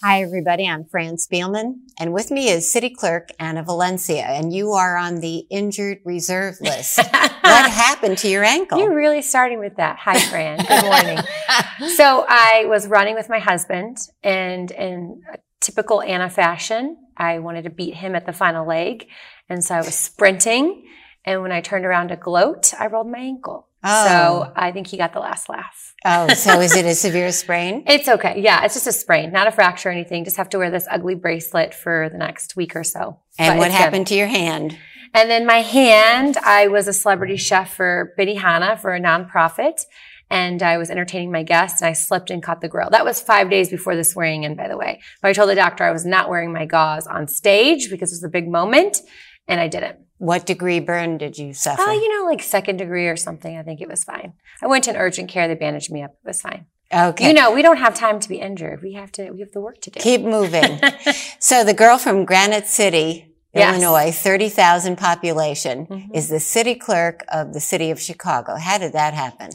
Hi, everybody. I'm Fran Spielman, and with me is City Clerk Anna Valencia, and you are on the injured reserve list. What happened to your ankle? You're really starting with that. Hi, Fran. Good morning. So I was running with my husband, and in typical Anna fashion, I wanted to beat him at the final leg. And so I was sprinting, and when I turned around to gloat, I rolled my ankle. Oh. So I think he got the last laugh. Oh, so is it a severe sprain? It's okay. Yeah, it's just a sprain, not a fracture or anything. Just have to wear this ugly bracelet for the next week or so. And but what happened to your hand? And then my hand, I was a celebrity chef for Bidihana, for a nonprofit, and I was entertaining my guests, and I slipped and caught the grill. That was 5 days before the swearing-in, by the way. But I told the doctor I was not wearing my gauze on stage because it was a big moment, and I didn't. What degree burn did you suffer? Oh, like second degree or something. I think it was fine. I went to an urgent care. They bandaged me up. It was fine. Okay. We don't have time to be injured. We have the work to do. Keep moving. So the girl from Granite City, Illinois, yes. 30,000 population, is the city clerk of the city of Chicago. How did that happen?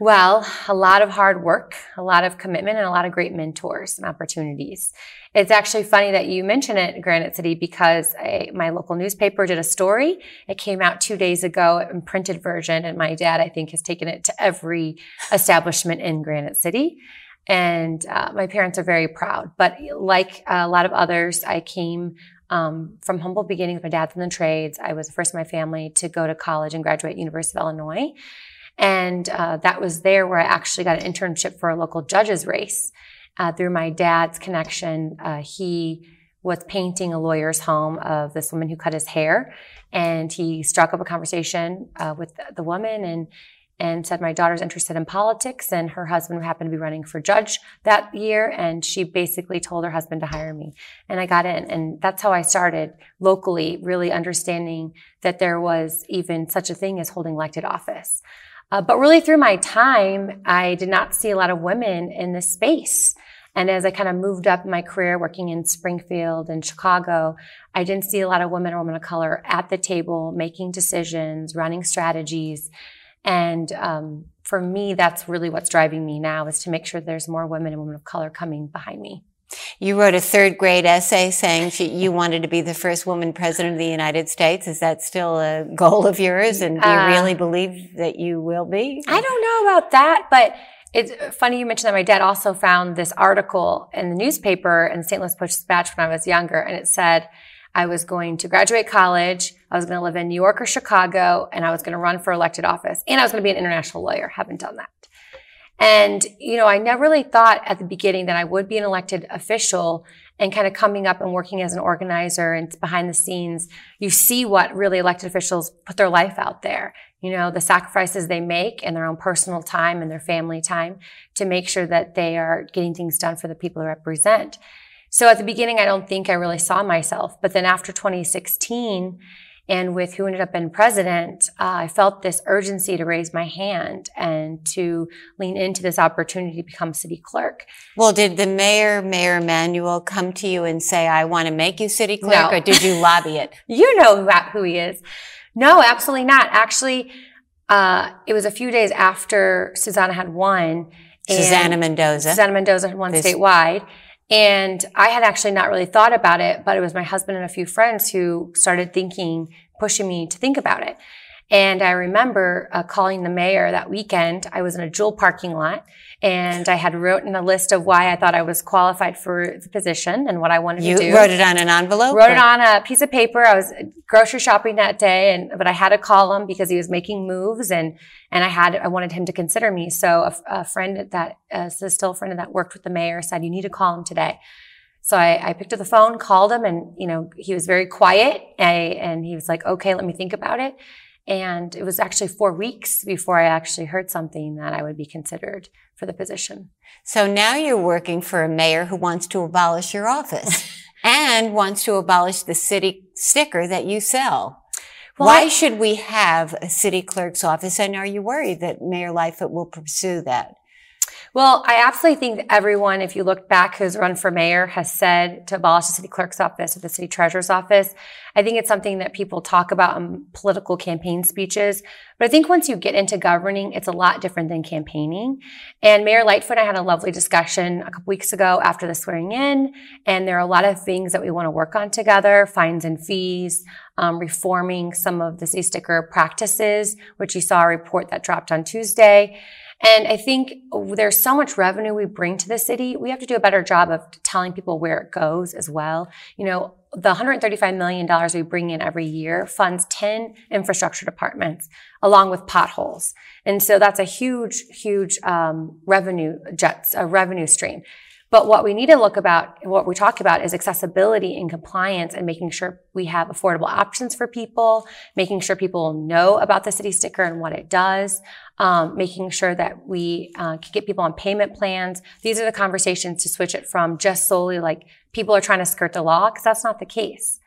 Well, a lot of hard work, a lot of commitment, and a lot of great mentors and opportunities. It's actually funny that you mention it, Granite City, because my local newspaper did a story. It came out 2 days ago in printed version, and my dad, I think, has taken it to every establishment in Granite City. And my parents are very proud. But like a lot of others, I came from humble beginnings. My dad's in the trades. I was the first in my family to go to college and graduate University of Illinois. And that was there where I actually got an internship for a local judge's race through my dad's connection. He was painting a lawyer's home of this woman who cut his hair, and he struck up a conversation with the woman and said, my daughter's interested in politics, and her husband happened to be running for judge that year, and she basically told her husband to hire me. And I got in, and that's how I started locally, really understanding that there was even such a thing as holding elected office. But really through my time, I did not see a lot of women in this space. And as I kind of moved up in my career working in Springfield and Chicago, I didn't see a lot of women or women of color at the table making decisions, running strategies. And for me, that's really what's driving me now is to make sure there's more women and women of color coming behind me. You wrote a third grade essay saying you wanted to be the first woman president of the United States. Is that still a goal of yours? And do you really believe that you will be? I don't know about that, but it's funny you mentioned that. My dad also found this article in the newspaper in the St. Louis Post-Dispatch when I was younger, and it said I was going to graduate college, I was going to live in New York or Chicago, and I was going to run for elected office, and I was going to be an international lawyer. Haven't done that. And, I never really thought at the beginning that I would be an elected official, and kind of coming up and working as an organizer and behind the scenes, you see what really elected officials put their life out there. The sacrifices they make and their own personal time and their family time to make sure that they are getting things done for the people they represent. So at the beginning, I don't think I really saw myself. But then after 2016, and with who ended up being president, I felt this urgency to raise my hand and to lean into this opportunity to become city clerk. Well, did the mayor, Mayor Emanuel, come to you and say, I want to make you city clerk, or did you lobby it? You know who he is. No, absolutely not. Actually, it was a few days after Susana had won. Susana Mendoza. Susana Mendoza had won statewide. And I had actually not really thought about it, but it was my husband and a few friends who started pushing me to think about it. And I remember calling the mayor that weekend. I was in a Jewel parking lot, and I had written a list of why I thought I was qualified for the position and what I wanted to do. You wrote it on an envelope? Wrote it on a piece of paper. I was grocery shopping that day, but I had to call him because he was making moves, and I wanted him to consider me. So a friend that worked with the mayor said, you need to call him today. So I picked up the phone, called him, and, you know, he was very quiet. And he was like, okay, let me think about it. And it was actually 4 weeks before I actually heard something that I would be considered for the position. So now you're working for a mayor who wants to abolish your office and wants to abolish the city sticker that you sell. Well, why should we have a city clerk's office? And are you worried that Mayor Lightfoot will pursue that? Well, I absolutely think that everyone, if you look back, who's run for mayor has said to abolish the city clerk's office or the city treasurer's office. I think it's something that people talk about in political campaign speeches. But I think once you get into governing, it's a lot different than campaigning. And Mayor Lightfoot and I had a lovely discussion a couple weeks ago after the swearing in. And there are a lot of things that we want to work on together, fines and fees, reforming some of the city sticker practices, which you saw a report that dropped on Tuesday. And I think there's so much revenue we bring to the city. We have to do a better job of telling people where it goes as well. You know, the $135 million we bring in every year funds 10 infrastructure departments, along with potholes. And so that's a huge, huge revenue stream. But what we need to look about, what we talk about, is accessibility and compliance and making sure we have affordable options for people, making sure people know about the city sticker and what it does, making sure that we can get people on payment plans. These are the conversations to switch it from just solely like people are trying to skirt the law, because that's not the case.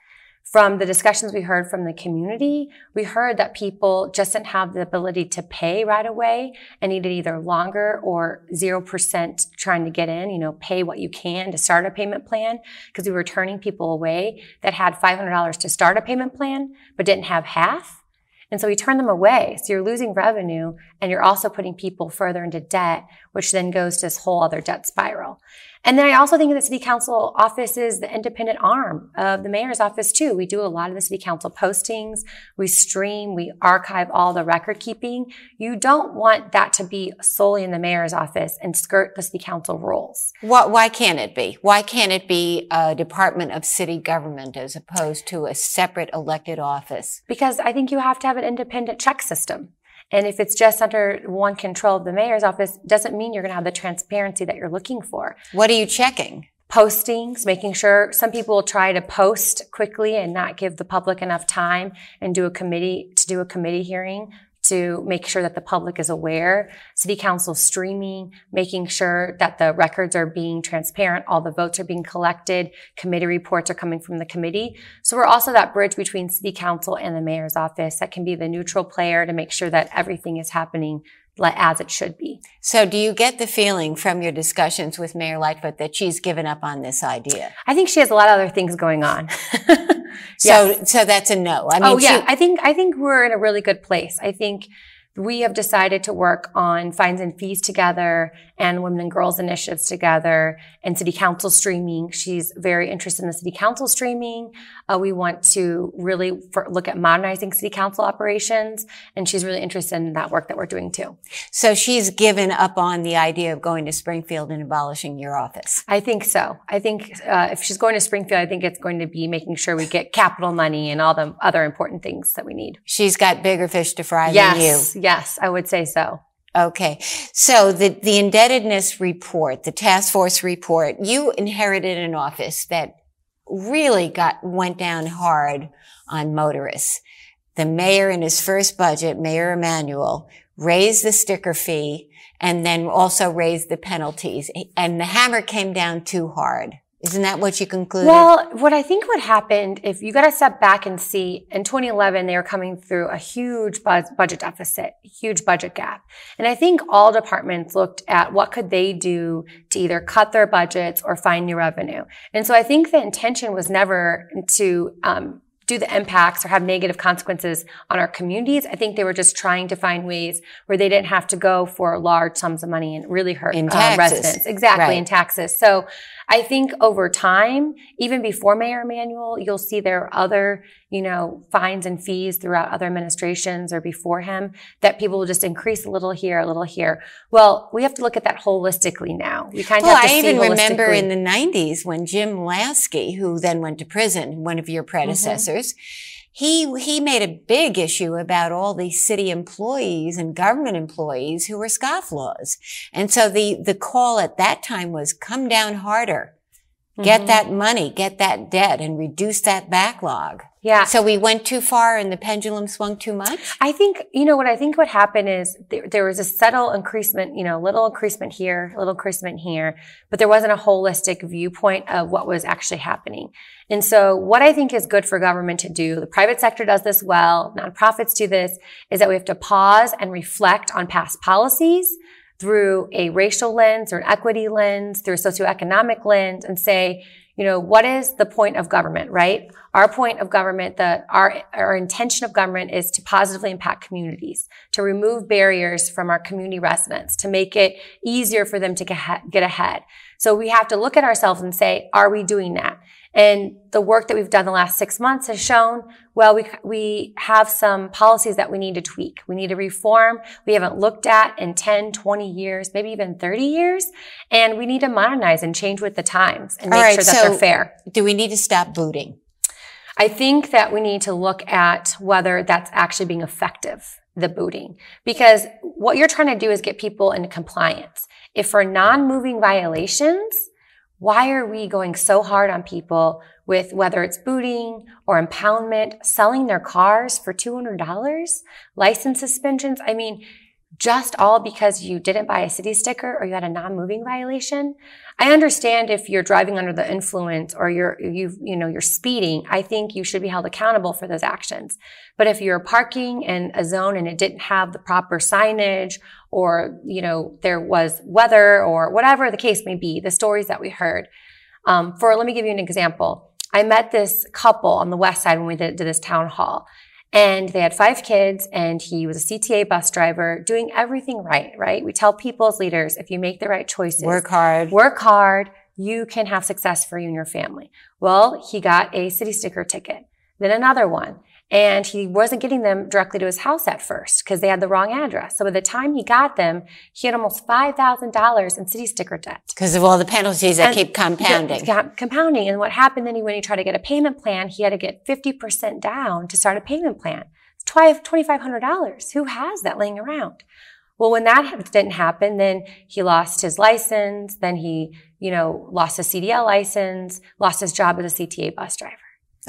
From the discussions we heard from the community, we heard that people just didn't have the ability to pay right away and needed either longer or 0% trying to get in, you know, pay what you can to start a payment plan, because we were turning people away that had $500 to start a payment plan but didn't have half. And so we turned them away. So you're losing revenue and you're also putting people further into debt, which then goes to this whole other debt spiral. And then I also think the city council office is the independent arm of the mayor's office too. We do a lot of the city council postings. We stream, we archive all the record keeping. You don't want that to be solely in the mayor's office and skirt the city council rules. Why can't it be? Why can't it be a department of city government as opposed to a separate elected office? Because I think you have to have an independent check system. And if it's just under one control of the mayor's office, doesn't mean you're going to have the transparency that you're looking for. What are you checking? Postings, making sure. Some people try to post quickly and not give the public enough time and do a committee hearing to make sure that the public is aware. City council streaming, making sure that the records are being transparent, all the votes are being collected, committee reports are coming from the committee. So we're also that bridge between city council and the mayor's office that can be the neutral player to make sure that everything is happening as it should be. So do you get the feeling from your discussions with Mayor Lightfoot that she's given up on this idea? I think she has a lot of other things going on. So that's a no. I mean, I think we're in a really good place. I think we have decided to work on fines and fees together and women and girls initiatives together and city council streaming. She's very interested in the city council streaming. We want to really look at modernizing city council operations, and she's really interested in that work that we're doing too. So she's given up on the idea of going to Springfield and abolishing your office. I think so. I think if she's going to Springfield, I think it's going to be making sure we get capital money and all the other important things that we need. She's got bigger fish to fry than you. Yes, I would say so. Okay. So the indebtedness report, the task force report, you inherited an office that really went down hard on motorists. The mayor in his first budget, Mayor Emanuel, raised the sticker fee and then also raised the penalties. And the hammer came down too hard. Isn't that what you concluded? Well, what happened, if you got to step back and see, in 2011, they were coming through a huge budget deficit, huge budget gap. And I think all departments looked at what could they do to either cut their budgets or find new revenue. And so I think the intention was never to do the impacts or have negative consequences on our communities. I think they were just trying to find ways where they didn't have to go for large sums of money and really hurt residents. Exactly, right. In taxes. So I think over time, even before Mayor Emanuel, you'll see there are other, you know, fines and fees throughout other administrations or before him that people will just increase a little here, a little here. Well, we have to look at that holistically now. We kind of have to see holistically. Well, I even remember in the 90s when Jim Lasky, who then went to prison, one of your predecessors, mm-hmm. He made a big issue about all the city employees and government employees who were scofflaws. And so the call at that time was come down harder. Mm-hmm. Get that money, get that debt, and reduce that backlog. Yeah. So we went too far and the pendulum swung too much? I think, you know, what I think what happened is there was a subtle increasement, you know, little increasement here, little increasement here, but there wasn't a holistic viewpoint of what was actually happening. And so what I think is good for government to do, the private sector does this well, nonprofits do this, is that we have to pause and reflect on past policies through a racial lens or an equity lens, through a socioeconomic lens, and say, you know, what is the point of government, right? Our point of government, our intention of government is to positively impact communities, to remove barriers from our community residents, to make it easier for them to get ahead. So we have to look at ourselves and say, are we doing that? And the work that we've done the last 6 months has shown, well, we have some policies that we need to tweak. We need to reform. We haven't looked at in 10, 20 years, maybe even 30 years. And we need to modernize and change with the times and make sure that they're fair. Do we need to stop booting? I think that we need to look at whether that's actually being effective, the booting. Because what you're trying to do is get people into compliance. If for non-moving violations, why are we going so hard on people with whether it's booting or impoundment, selling their cars for $200, license suspensions? I mean, just all because you didn't buy a city sticker or you had a non-moving violation. I understand if you're driving under the influence or you're speeding, I think you should be held accountable for those actions. But if you're parking in a zone and it didn't have the proper signage, or, you know, there was weather or whatever the case may be, the stories that we heard. Let me give you an example. I met this couple on the west side when we did this town hall, and they had 5 kids, and he was a CTA bus driver doing everything right, right? We tell people as leaders, if you make the right choices, work hard, you can have success for you and your family. Well, he got a city sticker ticket, then another one. And he wasn't getting them directly to his house at first because they had the wrong address. So by the time he got them, he had almost $5,000 in city sticker debt. Because of all the penalties that keep compounding. Compounding. And what happened then, when he tried to get a payment plan, he had to get 50% down to start a payment plan. $2,500. Who has that laying around? Well, when that didn't happen, then he lost his license. Then he, lost his CDL license, lost his job as a CTA bus driver.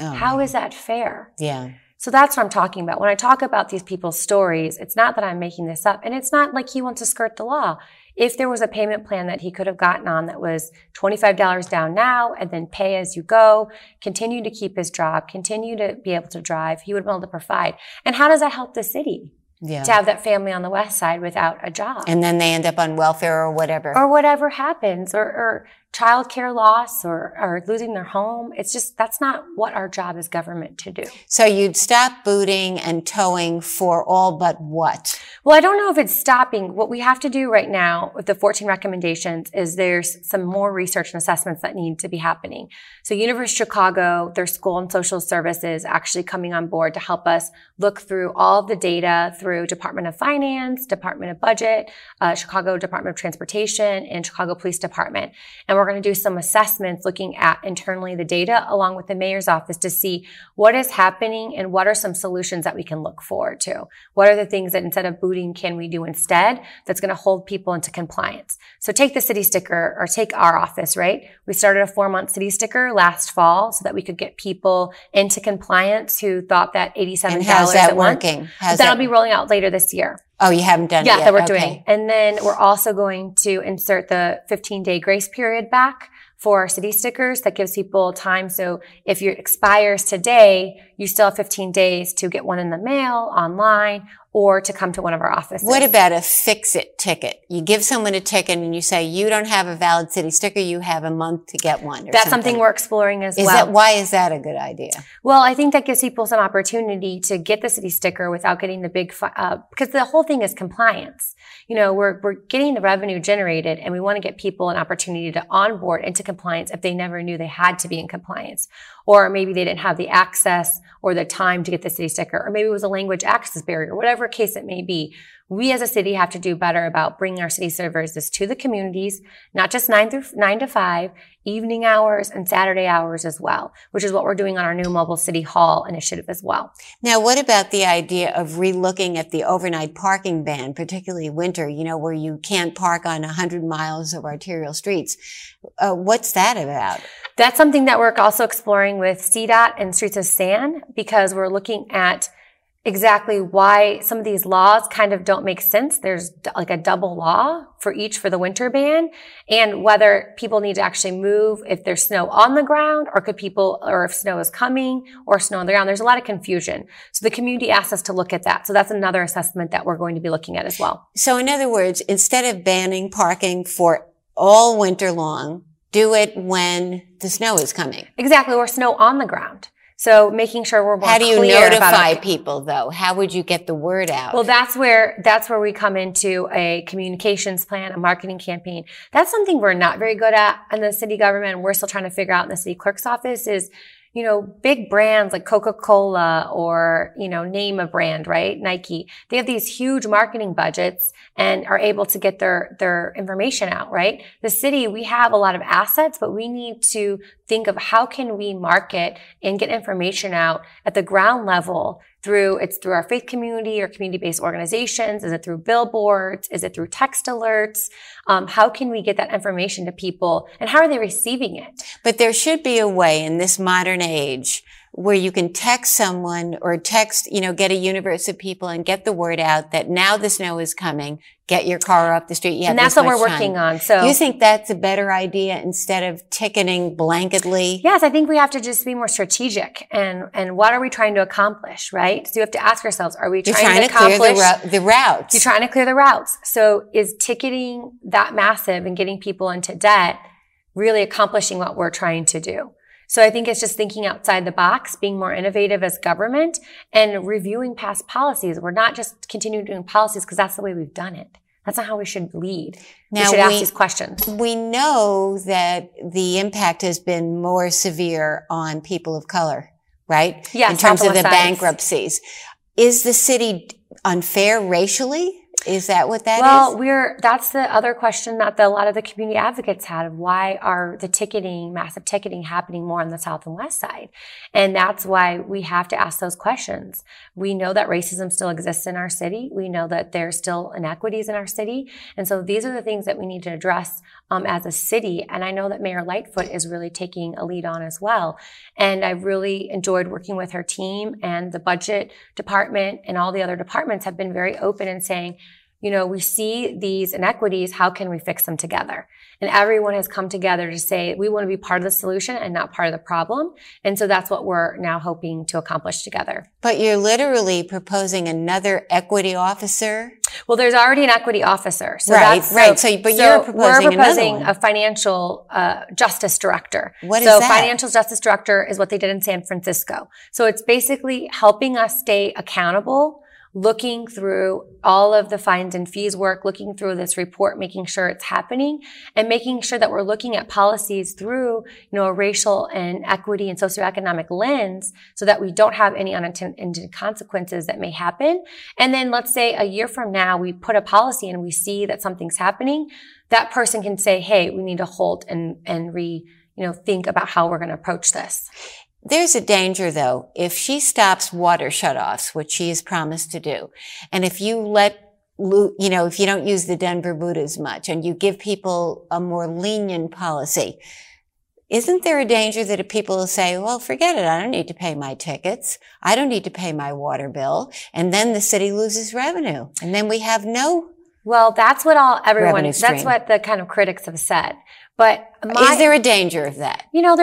Oh. How is that fair? Yeah. So that's what I'm talking about. When I talk about these people's stories, it's not that I'm making this up. And it's not like he wants to skirt the law. If there was a payment plan that he could have gotten on that was $25 down now and then pay as you go, continue to keep his job, continue to be able to drive, he would be able to provide. And how does that help the city? Yeah. To have that family on the west side without a job. And then they end up on welfare or whatever. Or whatever happens, or childcare loss, or losing their home. It's just, that's not what our job as government to do. So you'd stop booting and towing for all but what? Well, I don't know if it's stopping. What we have to do right now with the 14 recommendations is there's some more research and assessments that need to be happening. So University of Chicago, their school and social services actually coming on board to help us look through all the data through Department of Finance, Department of Budget, Chicago Department of Transportation, and Chicago Police Department. And we're going to do some assessments looking at internally the data along with the mayor's office to see what is happening and what are some solutions that we can look forward to. What are the things that instead of booting can we do instead that's going to hold people into compliance? So take the city sticker, or take our office, right? We started a 4-month city sticker last fall so that we could get people into compliance who thought that $87 and how's that working? That'll be rolling out later this year. Oh, you haven't done it yet. Yeah, that we're doing. And then we're also going to insert the 15-day grace period back for our city stickers. That gives people time. So if it expires today, you still have 15 days to get one in the mail, online, or to come to one of our offices. What about a fix-it ticket? You give someone a ticket and you say, you don't have a valid city sticker, you have a month to get one. That's something we're exploring as well. Why is that a good idea? Well, I think that gives people some opportunity to get the city sticker without getting the big, because the whole thing is compliance. We're getting the revenue generated, and we want to get people an opportunity to onboard into compliance if they never knew they had to be in compliance. Or maybe they didn't have the access or the time to get the city sticker, or maybe it was a language access barrier, whatever case it may be. we as a city have to do better about bringing our city services to the communities, not just 9 to 5, evening hours and Saturday hours as well, which is what we're doing on our new mobile city hall initiative as well. Now, what about the idea of relooking at the overnight parking ban, particularly winter, you know, where you can't park on 100 miles of arterial streets? What's that about? That's something that we're also exploring with CDOT and Streets of San, because we're looking at exactly why some of these laws kind of don't make sense. There's like a double law for the winter ban, and whether people need to actually move if there's snow on the ground, or if snow is coming or snow on the ground. There's a lot of confusion. So the community asked us to look at that. So that's another assessment that we're going to be looking at as well. So in other words, instead of banning parking for all winter long, do it when the snow is coming. Exactly, or snow on the ground. So making sure we're more clear about it. How do you notify people, though? How would you get the word out? Well, that's where we come into a communications plan, a marketing campaign. That's something we're not very good at in the city government, and we're still trying to figure out in the city clerk's office is, you know, big brands like Coca-Cola or, you know, name a brand, right? Nike. They have these huge marketing budgets and are able to get their information out, right? The city, we have a lot of assets, but we need to think of how can we market and get information out at the ground level through our faith community or community-based organizations. Is it through billboards? Is it through text alerts? How can we get that information to people, and how are they receiving it? But there should be a way in this modern age where you can text someone or get a universe of people and get the word out that now the snow is coming, get your car up the street. And that's what we're working on. So you think that's a better idea instead of ticketing blanketly? Yes, I think we have to just be more strategic and what are we trying to accomplish, right? So you have to ask ourselves, are we trying to accomplish the routes? You're trying to clear the routes. So is ticketing that massive and getting people into debt really accomplishing what we're trying to do? So I think it's just thinking outside the box, being more innovative as government, and reviewing past policies. We're not just continuing doing policies because that's the way we've done it. That's not how we should lead. Now, we should ask these questions. We know that the impact has been more severe on people of color, right? Yes. In terms of the bankruptcies. Is the city unfair racially? Is that what that is? Well, that's the other question that a lot of the community advocates had, of why are the massive ticketing happening more on the south and west side? And that's why we have to ask those questions. We know that racism still exists in our city. We know that there's still inequities in our city. And so these are the things that we need to address as a city. And I know that Mayor Lightfoot is really taking a lead on as well. And I really enjoyed working with her team, and the budget department and all the other departments have been very open in saying, you know, we see these inequities, how can we fix them together? And everyone has come together to say, we want to be part of the solution and not part of the problem. And so that's what we're now hoping to accomplish together. But you're literally proposing another equity officer? Well, there's already an equity officer. So right, that's, right. We're proposing a financial justice director. What is that? So financial justice director is what they did in San Francisco. So it's basically helping us stay accountable, looking through all of the fines and fees work, looking through this report, making sure it's happening, and making sure that we're looking at policies through, you know, a racial and equity and socioeconomic lens, so that we don't have any unintended consequences that may happen. And then let's say a year from now, we put a policy and we see that something's happening. That person can say, hey, we need to halt and think about how we're going to approach this. There's a danger, though, if she stops water shutoffs, which she has promised to do, and if you if you don't use the Denver Boot as much and you give people a more lenient policy, isn't there a danger that people will say, well, forget it, I don't need to pay my tickets, I don't need to pay my water bill, and then the city loses revenue, and then we have no... Well, that's what that's what the kind of critics have said. But is there a danger of that? You know,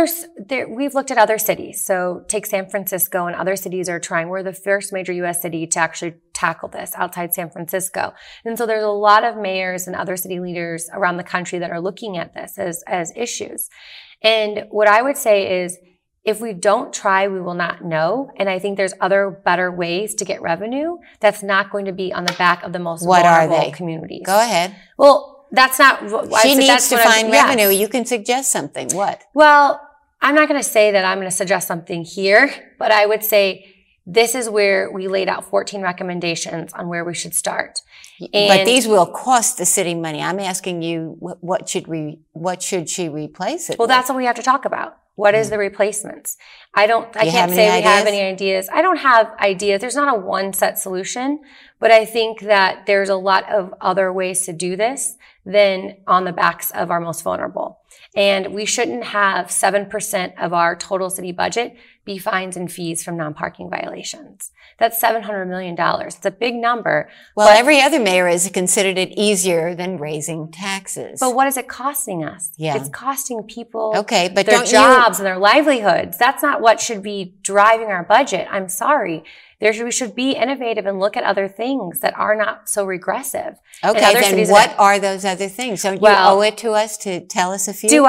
we've looked at other cities. So take San Francisco, and other cities are trying. We're the first major U.S. city to actually tackle this outside San Francisco. And so there's a lot of mayors and other city leaders around the country that are looking at this as issues. And what I would say is, if we don't try, we will not know. And I think there's other better ways to get revenue that's not going to be on the back of the most vulnerable communities. Go ahead. Well, that's not... She needs to find revenue. Yes. You can suggest something. What? Well, I'm not going to say that I'm going to suggest something here, but I would say This is where we laid out 14 recommendations on where we should start. And but these will cost the city money. I'm asking you, what should she replace it with? That's what we have to talk about. What is the replacements? I can't say we have any ideas. I don't have ideas. There's not a one set solution, but I think that there's a lot of other ways to do this than on the backs of our most vulnerable. And we shouldn't have 7% of our total city budget be fines and fees from non-parking violations. That's $700 million. It's a big number. Well, every other mayor has considered it easier than raising taxes. But what is it costing us? Yeah. It's costing people their jobs and their livelihoods. That's not what should be driving our budget. I'm sorry. We should be innovative and look at other things that are not so regressive. Okay, then what are those other things? So you owe it to us to tell us a few?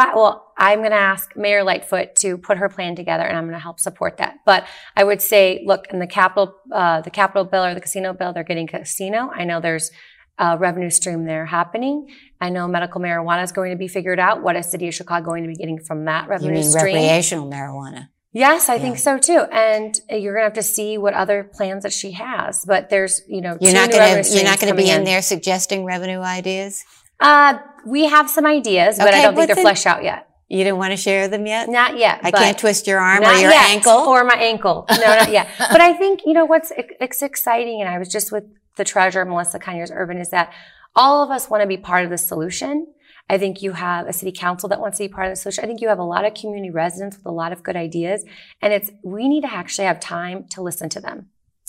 I'm going to ask Mayor Lightfoot to put her plan together, and I'm going to help support that. But I would say, look, in the capital bill or the casino bill, they're getting casino. I know there's a revenue stream there happening. I know medical marijuana is going to be figured out. What is City of Chicago going to be getting from that revenue stream? You mean recreational marijuana? Yes, I think so too. And you're going to have to see what other plans that she has. But there's, you're not going to be in there suggesting revenue ideas? We have some ideas, but I don't think they're fleshed out yet. You didn't want to share them yet? Not yet. I can't twist your arm or your ankle? Or my ankle. No, not yet. But I think, what's exciting, and I was just with the treasurer, Melissa Conyers-Urban, is that all of us want to be part of the solution. I think you have a city council that wants to be part of the solution. I think you have a lot of community residents with a lot of good ideas. And we need to actually have time to listen to them.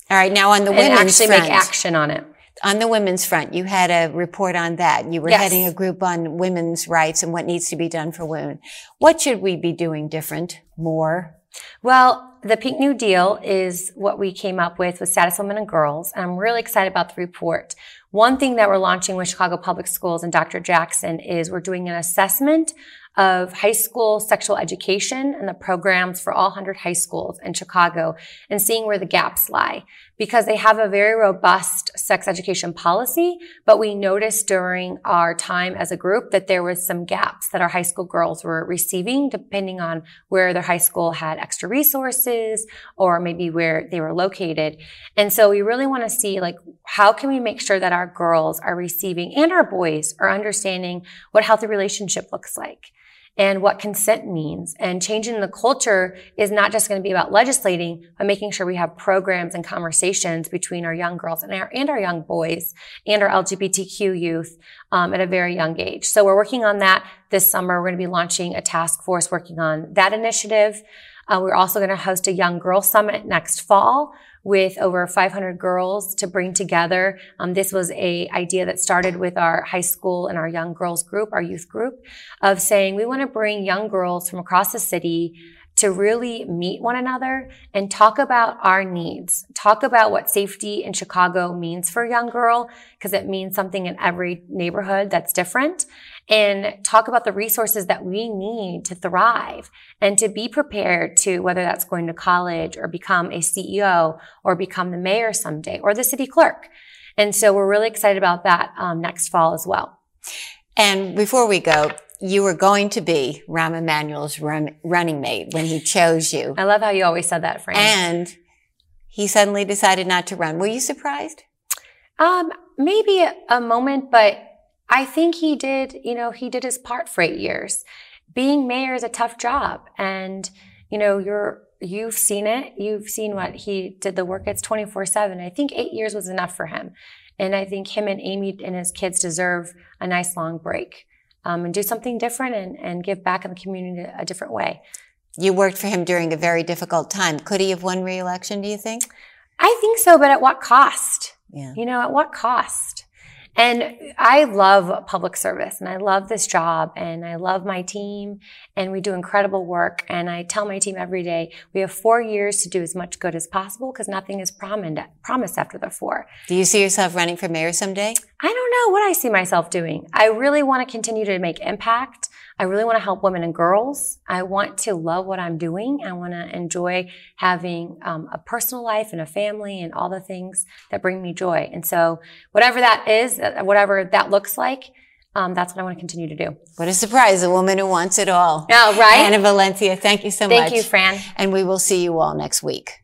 All right. Now on the women's front. And actually make action on it. On the women's front, you had a report on that. You were heading a group on women's rights and what needs to be done for women. What should we be doing different, more? Well, the Pink New Deal is what we came up with Status Women and Girls. And I'm really excited about the report. One thing that we're launching with Chicago Public Schools and Dr. Jackson is we're doing an assessment of high school sexual education and the programs for all 100 high schools in Chicago and seeing where the gaps lie. Because they have a very robust sex education policy, but we noticed during our time as a group that there was some gaps that our high school girls were receiving depending on where their high school had extra resources or maybe where they were located. And so we really want to see, how can we make sure that our girls are receiving and our boys are understanding what healthy relationship looks like and what consent means. And changing the culture is not just going to be about legislating, but making sure we have programs and conversations between our young girls and our young boys and our LGBTQ youth at a very young age. So we're working on that this summer. We're going to be launching a task force working on that initiative. We're also going to host a young girl summit next fall with over 500 girls to bring together. This was a idea that started with our high school and our young girls group, our youth group, of saying we want to bring young girls from across the city to really meet one another and talk about our needs, talk about what safety in Chicago means for a young girl, because it means something in every neighborhood that's different, and talk about the resources that we need to thrive and to be prepared to, whether that's going to college or become a CEO or become the mayor someday or the city clerk. And so we're really excited about that next fall as well. And before we go, you were going to be Rahm Emanuel's running mate when he chose you. I love how you always said that, Fran. And he suddenly decided not to run. Were you surprised? Maybe a moment, but I think he did his part for 8 years. Being mayor is a tough job. And, you've seen it. You've seen what he did. The work, it's 24/7. I think 8 years was enough for him. And I think him and Amy and his kids deserve a nice long break. And do something different and give back in the community a different way. You worked for him during a very difficult time. Could he have won re-election, do you think? I think so, but at what cost? Yeah. At what cost? And I love public service, and I love this job, and I love my team, and we do incredible work. And I tell my team every day, we have 4 years to do as much good as possible because nothing is promised after the 4. Do you see yourself running for mayor someday? I don't know what I see myself doing. I really want to continue to make impact. I really want to help women and girls. I want to love what I'm doing. I want to enjoy having a personal life and a family and all the things that bring me joy. And so whatever that is, whatever that looks like, that's what I want to continue to do. What a surprise, a woman who wants it all. Oh, right? Anna Valencia, thank you so much. Thank you, Fran. And we will see you all next week.